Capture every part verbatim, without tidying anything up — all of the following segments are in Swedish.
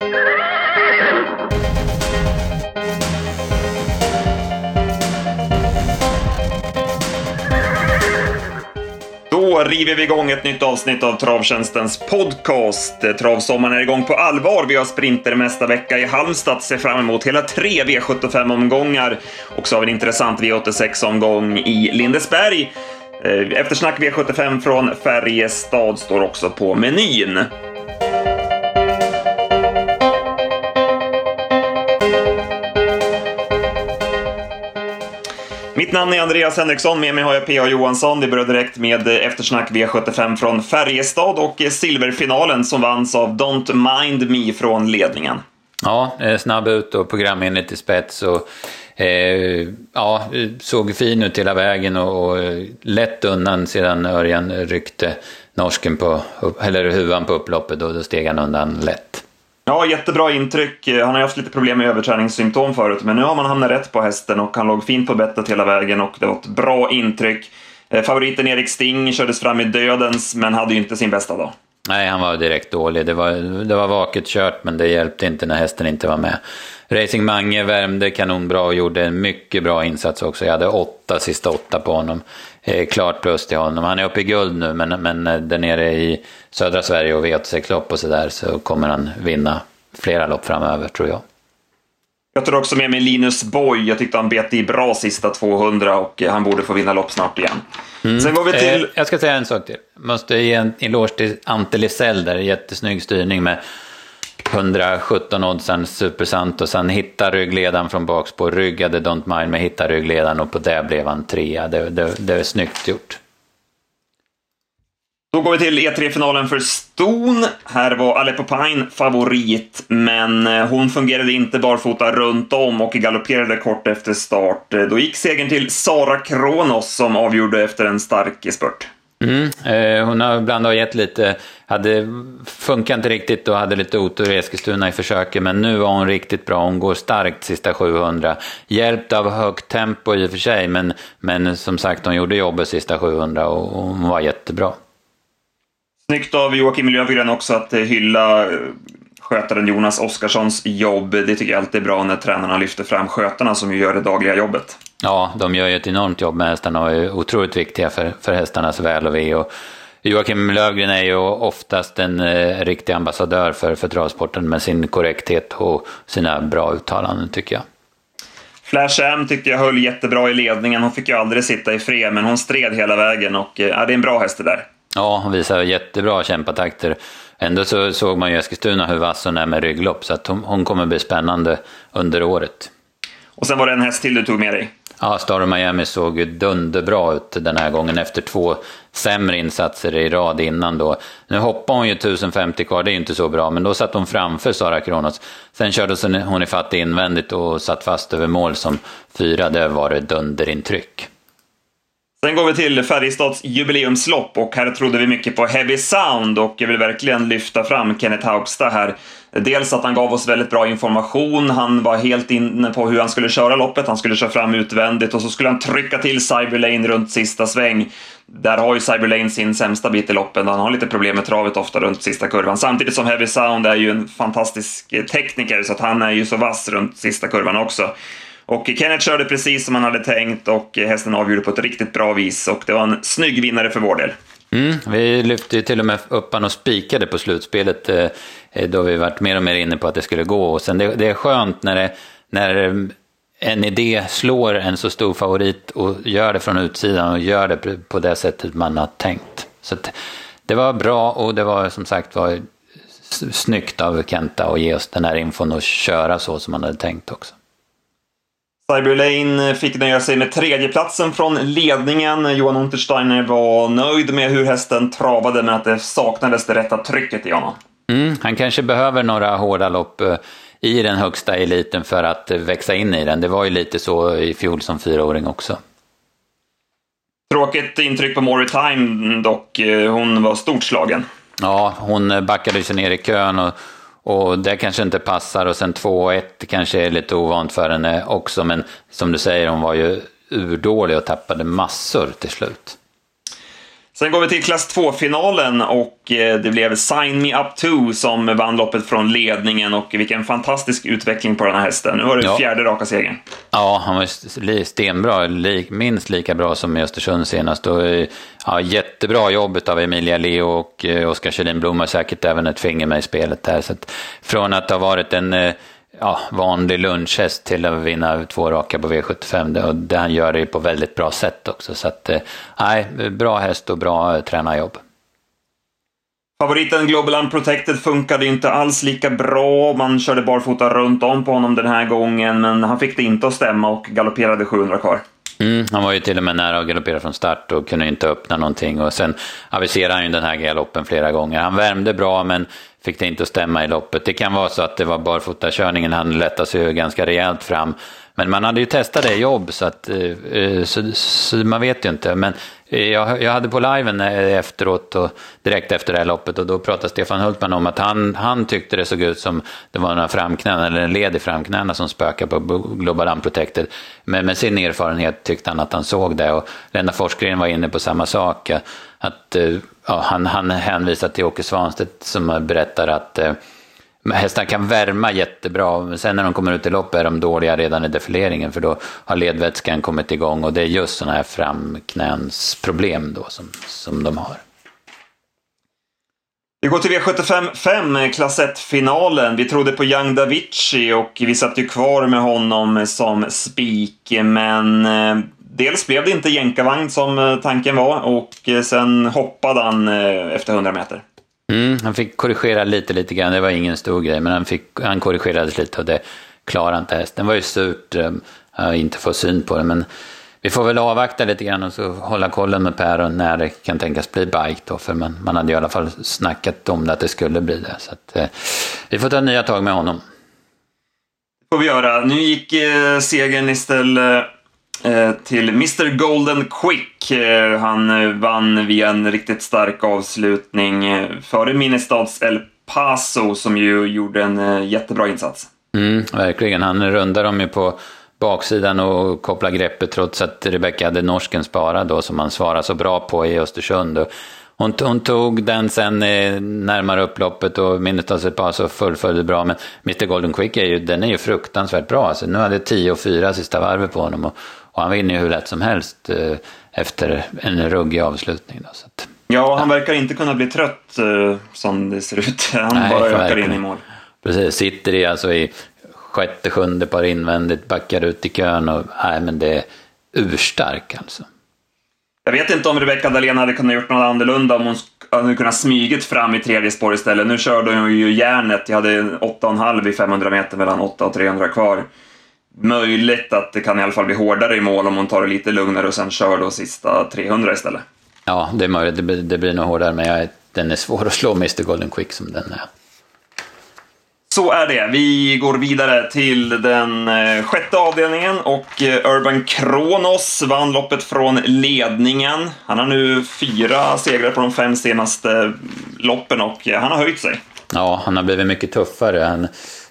Då river vi igång ett nytt avsnitt av Travtjänstens podcast. Travsommaren är igång på allvar. Vi har sprinter nästa vecka i Halmstad. Ser fram emot hela tre V sjuttiofem-omgångar. Och så har vi en intressant V åttiosex-omgång i Lindesberg. Eftersnack V sjuttiofem från Färjestad står också på menyn. Mitt namn är Andreas Henriksson, med mig har jag P A Johansson. Det börjar direkt med eftersnack V sjuttiofem från Färjestad och silverfinalen som vanns av Don't Mind Me från ledningen. Ja, snabb ut och programenligt i spets och eh, ja, såg fin ut hela vägen och, och lätt undan sedan Örjan ryckte norsken på, eller huvan på upploppet och då steg han undan lätt. Ja, jättebra intryck. Han har haft lite problem med överträningssymptom förut, men nu har man hamnat rätt på hästen och han låg fint på bettet hela vägen och det var ett bra intryck. Favoriten Erik Sting kördes fram i dödens men hade ju inte sin bästa dag. Nej, han var direkt dålig. Det var, det var vaket kört men det hjälpte inte när hästen inte var med. Racing Mange värmde kanonbra och gjorde en mycket bra insats också. Jag hade åtta, sista åtta på honom. Eh, klart plus till honom. Han är uppe i guld nu men, men där nere i södra Sverige och V åttiosex-lopp och sådär så kommer han vinna flera lopp framöver tror jag. Jag tror också med mig Linus Boy. Jag tyckte han bet i bra sista tvåhundra och han borde få vinna lopp snart igen. Mm. Sen går vi till... Eh, jag ska säga en sak till. Måste ge en eloge till Ante Lissell där. Jättesnygg styrning med hundrasjutton oddsen Supersantos. Han hittar ryggledan från bakspår. Ryggade Don't Mind med hittar ryggledan och på det blev han trea. Det, det, det är snyggt gjort. Då går vi till E tre-finalen för Ston. Här var Aleppo Pine favorit, men hon fungerade inte barfota runt om och galopperade kort efter start. Då gick segern till Sara Kronos som avgjorde efter en stark spurt. Mm, eh, hon har ibland har gett lite, hade funkat inte riktigt och hade lite otur i Eskilstuna i försöket, men nu var hon riktigt bra. Hon går starkt sista sjuhundra, hjälpt av högt tempo i och för sig, men, men som sagt hon gjorde jobbet sista sjuhundra och, och hon var jättebra. Snyggt av Joakim Lövgren också att hylla skötaren Jonas Oskarssons jobb. Det tycker jag alltid är bra när tränarna lyfter fram skötarna som ju gör det dagliga jobbet. Ja, de gör ju ett enormt jobb med hästarna och är otroligt viktiga för, för hästarnas väl och ve. Och Joakim Lövgren är ju oftast en eh, riktig ambassadör för, för travsporten med sin korrekthet och sina bra uttalanden tycker jag. Flersham tyckte jag höll jättebra i ledningen. Hon fick ju aldrig sitta i fred men hon stred hela vägen och eh, ja, det är en bra häst det där. Ja, hon visar jättebra kämpatakter. Ändå så såg man ju Eskilstuna hur vass hon är med rygglopp, så att hon, hon kommer bli spännande under året. Och sen var det en häst till du tog med dig. Ja, Star of Miami såg ju dunderbra ut den här gången efter två sämre insatser i rad innan då. Nu hoppar hon ju tusen femtio kvar, det är ju inte så bra, men då satt hon framför Sara Kronos. Sen körde hon i fatt invändigt och satt fast över mål som fyra, där var det dunderintryck. Sen går vi till Färjestads jubileumslopp och här trodde vi mycket på Heavy Sound och jag vill verkligen lyfta fram Kenneth Haugsta här. Dels att han gav oss väldigt bra information, han var helt inne på hur han skulle köra loppet, han skulle köra fram utvändigt och så skulle han trycka till Cyberlane runt sista sväng. Där har ju Cyberlane sin sämsta bit i loppen och han har lite problem med travet ofta runt sista kurvan. Samtidigt som Heavy Sound är ju en fantastisk tekniker så att han är ju så vass runt sista kurvan också. Och Kenneth körde precis som han hade tänkt och hästen avgjorde på ett riktigt bra vis och det var en snygg vinnare för vår del. Mm, vi lyfte ju till och med upp han och spikade på slutspelet då vi varit mer och mer inne på att det skulle gå. Och sen det, det är skönt när, det, när en idé slår en så stor favorit och gör det från utsidan och gör det på det sättet man har tänkt. Så att det var bra och det var som sagt var snyggt av Kenta att ge oss den här infon och köra så som man hade tänkt också. Cyberlane fick nöja sig med tredjeplatsen från ledningen. Johan Untersteiner var nöjd med hur hästen travade men att det saknades det rätta trycket i honom. Mm, han kanske behöver några hårda lopp i den högsta eliten för att växa in i den. Det var ju lite så i fjol som fyraåring också. Tråkigt intryck på More Time dock. Hon var stort slagen. Ja, hon backade sig ner i kön och Och det kanske inte passar och sen två och ett kanske är lite ovant för henne också. Men som du säger, hon var ju urdålig och tappade massor till slut. Sen går vi till klass två-finalen och det blev Sign Me Up två som vann loppet från ledningen, och vilken fantastisk utveckling på den här hästen. Nu var det ja. fjärde raka segern. Ja, han var stenbra, minst lika bra som i Östersund senast. Och, ja, jättebra jobbet av Emilia Leo och Oskar Kjellin Blom, säkert även ett finger med i spelet där. Så att från att ha varit en ja, vanlig lunchhäst till att vinna två raka på V sjuttiofem, och det han gör det på väldigt bra sätt också, så att nej, bra häst och bra tränarjobb. Favoriten Globaland Protected funkade inte alls lika bra, man körde barfota runt om på honom den här gången, men han fick det inte att stämma och galopperade sjuhundra kvar. Mm, han var ju till och med nära att galoppera från start och kunde inte öppna någonting, och sen aviserade han ju den här galoppen flera gånger. Han värmde bra men fick det inte att stämma i loppet. Det kan vara så att det var barfotakörningen, han lättade sig ju ganska rejält fram, men man hade ju testat det jobb så att så, så man vet ju inte. Men jag, jag hade på liven efteråt och direkt efter det här loppet, och då pratade Stefan Hultman om att han, han tyckte det såg ut som det var några framknän eller en led i framknäna som spökade på Global Unprotected, men med sin erfarenhet tyckte han att han såg det, och Lena Forsgren var inne på samma sak, att ja, han, han hänvisade till Åke Svanstedt som berättar att hästar kan värma jättebra, men sen när de kommer ut i lopp är de dåliga redan i defileringen, för då har ledvätskan kommit igång, och det är just sådana här framknänsproblem då som, som de har. Vi går till V sjuttiofem fem, klass ett-finalen. Vi trodde på Jang Da Vicci och vi satt ju kvar med honom som spik, men dels blev det inte jänkarvagn som tanken var, och sen hoppade han efter hundra meter. Mm, han fick korrigera lite lite grann, det var ingen stor grej, men han, fick, han korrigerades lite och det klarade inte hästen. Det var ju surt att äh, inte få syn på det, men vi får väl avvakta lite grann och så hålla kollen med Per och när det kan tänkas bli bike då, för man, man hade i alla fall snackat om det att det skulle bli det, så att, äh, vi får ta nya tag med honom. Det får vi göra. Nu gick äh, segern istället till mister Golden Quick. Han vann via en riktigt stark avslutning före Minestads El Paso som ju gjorde en jättebra insats. Mm, verkligen, han rundar dem ju på baksidan och kopplar greppet trots att Rebecca hade norsken sparad då, som han svarade så bra på i Östersund. Hon, hon tog den sen närmare upploppet och Minestads El Paso fullföljde bra, men mister Golden Quick är ju, den är ju fruktansvärt bra. Alltså, nu hade tio och fyra sista varvet på honom, och och han vinner ju hur lätt som helst eh, efter en ruggig avslutning. Då, så att, ja, han ja. verkar inte kunna bli trött eh, som det ser ut. Han Nej, bara ökar in i mål. Precis, sitter i, alltså, i sjätte, sjunde par invändigt, backar ut i kön. Och, nej, men det är urstark alltså. Jag vet inte om Rebecca Dahlén hade kunnat gjort något annorlunda, om hon hade kunnat smyget fram i tredje spår istället. Nu körde hon ju järnet. Jag hade åtta komma fem i femhundra meter, mellan åtta och trehundra kvar. Möjligt att det kan i alla fall bli hårdare i mål om hon tar det lite lugnare och sen kör då sista trehundra istället. Ja, det är möjligt. Det blir, det blir nog hårdare, men jag, den är svår att slå mister Golden Quick som den är. Så är det. Vi går vidare till den sjätte avdelningen och Urban Kronos vann loppet från ledningen. Han har nu fyra segrar på de fem senaste loppen och han har höjt sig. Ja, han har blivit mycket tuffare än...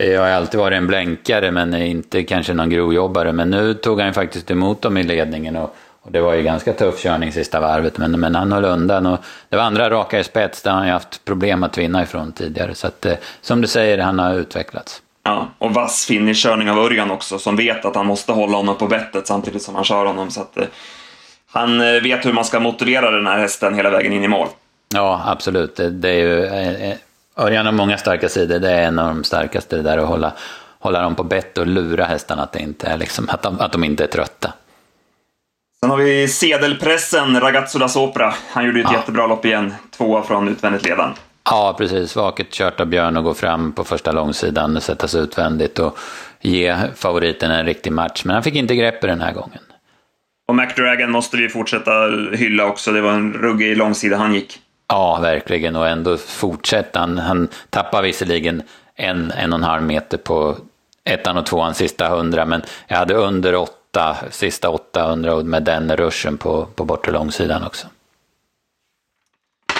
Jag har alltid varit en blänkare men inte kanske någon grovjobbare, men nu tog han faktiskt emot dem i ledningen och, och det var ju ganska tuff körning sista varvet, men, men han höll undan, och det var andra raka i spets där han har haft problem att vinna ifrån tidigare, så att som du säger, han har utvecklats. Ja, och vass finniskörning av Örjan också, som vet att han måste hålla honom på bettet samtidigt som han kör honom, så att han vet hur man ska motivera den här hästen hela vägen in i mål. Ja, absolut, det, det är ju... Örjan har många starka sidor, det är en av de starkaste, det där att hålla, hålla dem på bett och lura hästarna att, det inte är liksom, att, de, att de inte är trötta. Sen har vi sedelpressen, Ragazzo da Sopra. Han gjorde ett ja. jättebra lopp igen, tvåa från utvändigt ledan. Ja, precis. Vaket kört av Björn och gå fram på första långsidan och sättas utvändigt och ge favoriten en riktig match. Men han fick inte grepp den här gången. Och McDragon måste vi fortsätta hylla också, det var en ruggig långsida han gick. Ja, verkligen, och ändå fortsätter han. Han tappar visserligen en, en och en halv meter på ettan och tvåan sista hundra, men jag hade under åtta, sista åttahundra och med den ruschen på, på bortre långsidan också.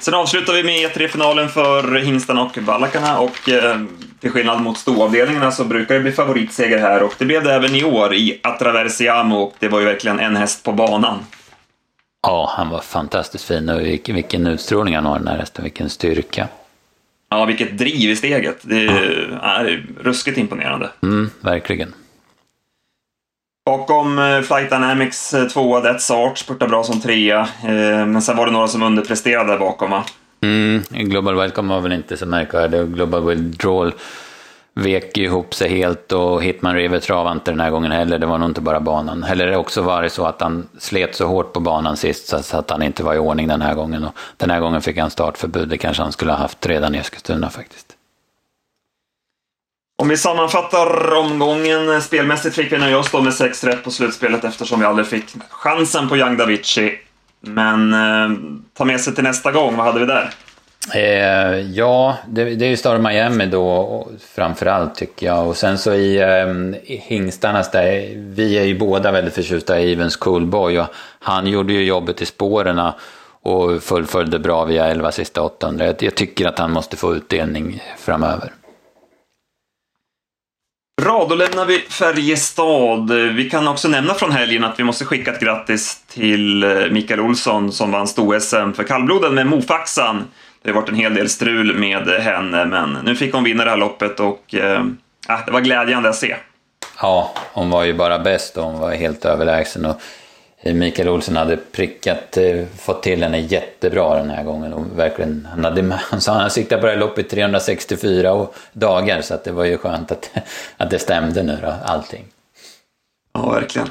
Sen avslutar vi med E tre-finalen för hingstarna och vallakarna, och eh, till skillnad mot stoavdelningarna så brukar det bli favoritseger här, och det blev det även i år i Atraversiamo, och det var ju verkligen en häst på banan. Ja, han var fantastiskt fin, och vilken, vilken utstrålning han har den här hästen, vilken styrka. Ja, vilket driv i steget. Det är, ja. är ruskigt imponerande. Mm, verkligen. Och om Flight Dynamics tvåa, That's Art, spurtade bra som trea. Men sen var det några som underpresterade där bakom, va? Mm, Global Welcome var väl inte så märkvärdig. Global Withdrawal vek ihop sig helt, och Hitman River travade inte den här gången heller. Det var nog inte bara banan. Eller det också var det så att han slet så hårt på banan sist så att han inte var i ordning den här gången. Och den här gången fick han startförbud. Det kanske han skulle ha haft redan i Eskilstuna faktiskt. Om vi sammanfattar omgången spelmässigt, fick vi nöja oss då med sex rätt på slutspelet eftersom vi aldrig fick chansen på Jang Da Vicci. Men eh, ta med sig till nästa gång, vad hade vi där? Eh, ja, det, det är ju Star of Miami då framförallt tycker jag. Och sen så i, eh, i hingstarnas där, vi är ju båda väldigt förtjusta i Evens Coolboy, och han gjorde ju jobbet i spåren och fullföljde bra via elva sista åttahundra. Jag, jag tycker att han måste få utdelning framöver. Bra, då lämnar vi Färjestad. Vi kan också nämna från helgen att vi måste skicka ett grattis till Mikael Olsson som vann Sto-S M för kallbloden med Mofaxan. Det har varit en hel del strul med henne, men nu fick hon vinna det här loppet, och eh, det var glädjande att se. Ja, hon var ju bara bäst och hon var helt överlägsen, och Mikael Olsson hade prickat, fått till henne jättebra den här gången, och verkligen, han, hade, han siktade på det här loppet trehundrasextiofyra dagar, så att det var ju skönt att, att det stämde nu då, allting. Ja, verkligen.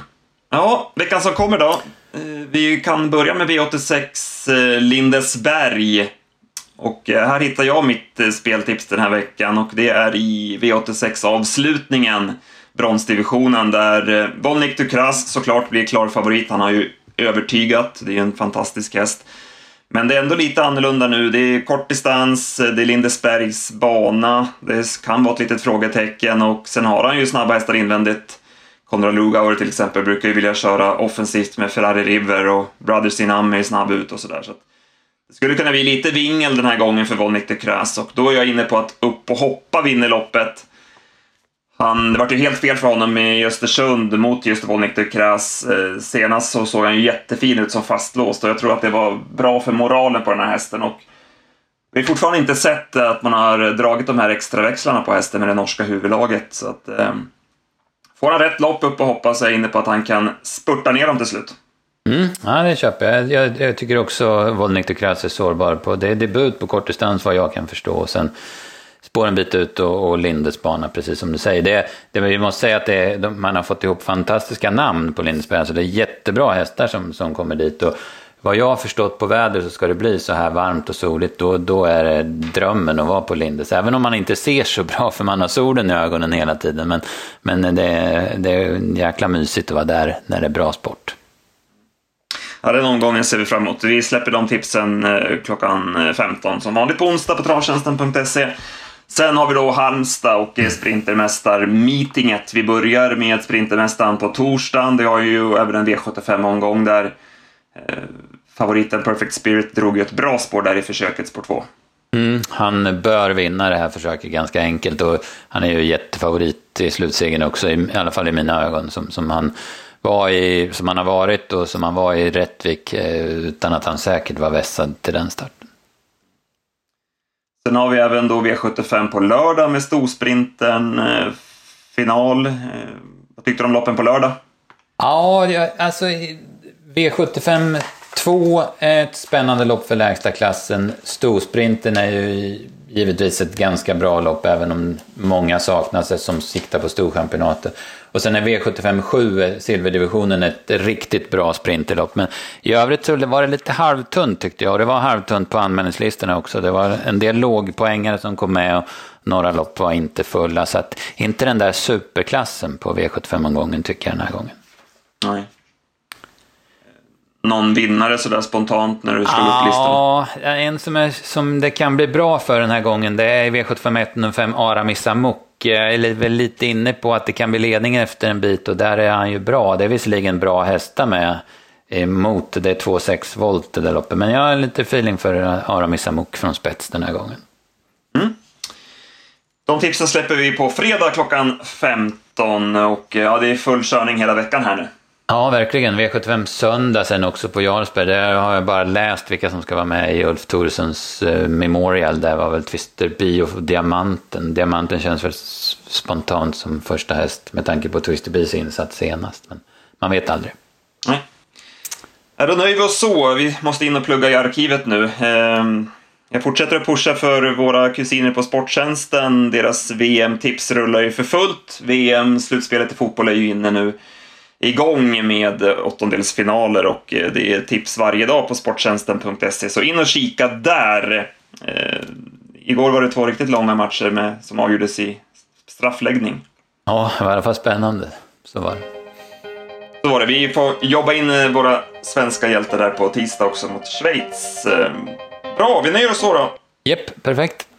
Ja, veckan som kommer då. Vi kan börja med V åttiosex Lindesberg, och här hittar jag mitt speltips den här veckan, och det är i V åttiosex-avslutningen, bronsdivisionen, där Bonnick Ducras såklart blir klar favorit. Han har ju övertygat, det är ju en fantastisk häst. Men det är ändå lite annorlunda nu. Det är kort distans, det är Lindesbergs bana, det kan vara ett litet frågetecken, och sen har han ju snabba hästar invändigt. Konrad Lugauer till exempel brukar ju vilja köra offensivt med Ferrari River, och Brothers in Am är snabb ut och sådär, så att det skulle kunna bli lite vingel den här gången för Bonnick Ducras, och då är jag inne på att upp och hoppa vinner loppet. Han, det var ju helt fel för honom i Östersund mot just Volnick Ducras. Senast så såg han ju jättefin ut som fastlåst, och jag tror att det var bra för moralen på den här hästen. Och vi har fortfarande inte sett att man har dragit de här extra växlarna på hästen med det norska huvudlaget. Så att, eh, får han rätt lopp upp och hoppas, jag är inne på att han kan spurta ner dem till slut. Mm, ja, det köper jag. Jag, jag tycker också Volnick Ducras är sårbar på. Det är debut på kort distans vad jag kan förstå, och sen spår en bit ut och, och Lindesbana, precis som du säger. Det, det, vi måste säga att det, de, man har fått ihop fantastiska namn på Lindesberg. Alltså det är jättebra hästar som, som kommer dit. Och vad jag har förstått på väder så ska det bli så här varmt och soligt. Då, då är det drömmen att vara på Lindes. Även om man inte ser så bra för man har solen i ögonen hela tiden. Men, men det, det är jäkla mysigt att vara där när det är bra sport. Ja, det är någon gång ser vi fram emot. Vi släpper de tipsen klockan femton som vanligt på onsdag på travtjänsten punkt se. Sen har vi då Halmstad och Sprintermästar-meetinget. Vi börjar med Sprintermästaren på torsdagen. Det har ju även en V sjuttiofem-omgång där eh, favoriten Perfect Spirit drog ett bra spår där i försöket spår två. Mm, han bör vinna det här försöket ganska enkelt, och han är ju jättefavorit i slutsegern också, i, i alla fall i mina ögon, som, som, han var i, som han har varit och som han var i Rättvik eh, utan att han säkert var vässad till den starten. Sen har vi även då V sjuttiofem på lördag med Storsprinten eh, final. Eh, vad tyckte du om loppen på lördag? Ja, alltså V sjuttiofem två är ett spännande lopp för lägsta klassen. Storsprinten är ju givetvis ett ganska bra lopp, även om många saknas som siktar på storchampionatet. Och sen är V sjuttiofem sju, silverdivisionen, ett riktigt bra sprinterlopp. Men i övrigt så var det lite halvtunt tyckte jag. Och det var halvtunt på anmälningslistorna också. Det var en del lågpoängare som kom med, och några lopp var inte fulla. Så att inte den där superklassen på V sjuttiofem-omgången tycker jag den här gången. Nej. Någon vinnare sådär spontant när du slår upp listan? Ja, en som, är, som det kan bli bra för den här gången, det är V sjuttiofem ett noll fem Aram Isamuk. Jag är väl lite inne på att det kan bli ledning efter en bit, och där är han ju bra. Det är visserligen bra hästar med emot, det är två komma sex volt där uppe. Men jag har lite feeling för Aram Isamuk från spets den här gången. Mm. De tipsen släpper vi på fredag klockan femton, och ja, det är full körning hela veckan här nu. Ja, verkligen. V sjuttiofem söndag sen också på Jarlsberg. Där har jag bara läst vilka som ska vara med i Ulf Thoresens eh, memorial. Där var väl Twisterby och Diamanten. Diamanten känns väl spontant som första häst med tanke på Twisterbys insats senast. Men man vet aldrig. Nej. Ja, då nöjer vi oss så. Vi måste in och plugga i arkivet nu. Ehm, jag fortsätter att pusha för våra kusiner på Sporttjänsten. Deras V M-tips rullar ju för fullt. V M-slutspelet i fotboll är ju inne nu. Igång med åttondelsfinaler och det är tips varje dag på sporttjänsten punkt se, så in och kika där. Eh, igår var det två riktigt långa matcher med, som avgjordes i straffläggning. Ja, det var i alla fall spännande. Så var det. Så var det. Vi får jobba in våra svenska hjältar där på tisdag också mot Schweiz. Bra, vi nöjer oss så då. Japp, perfekt.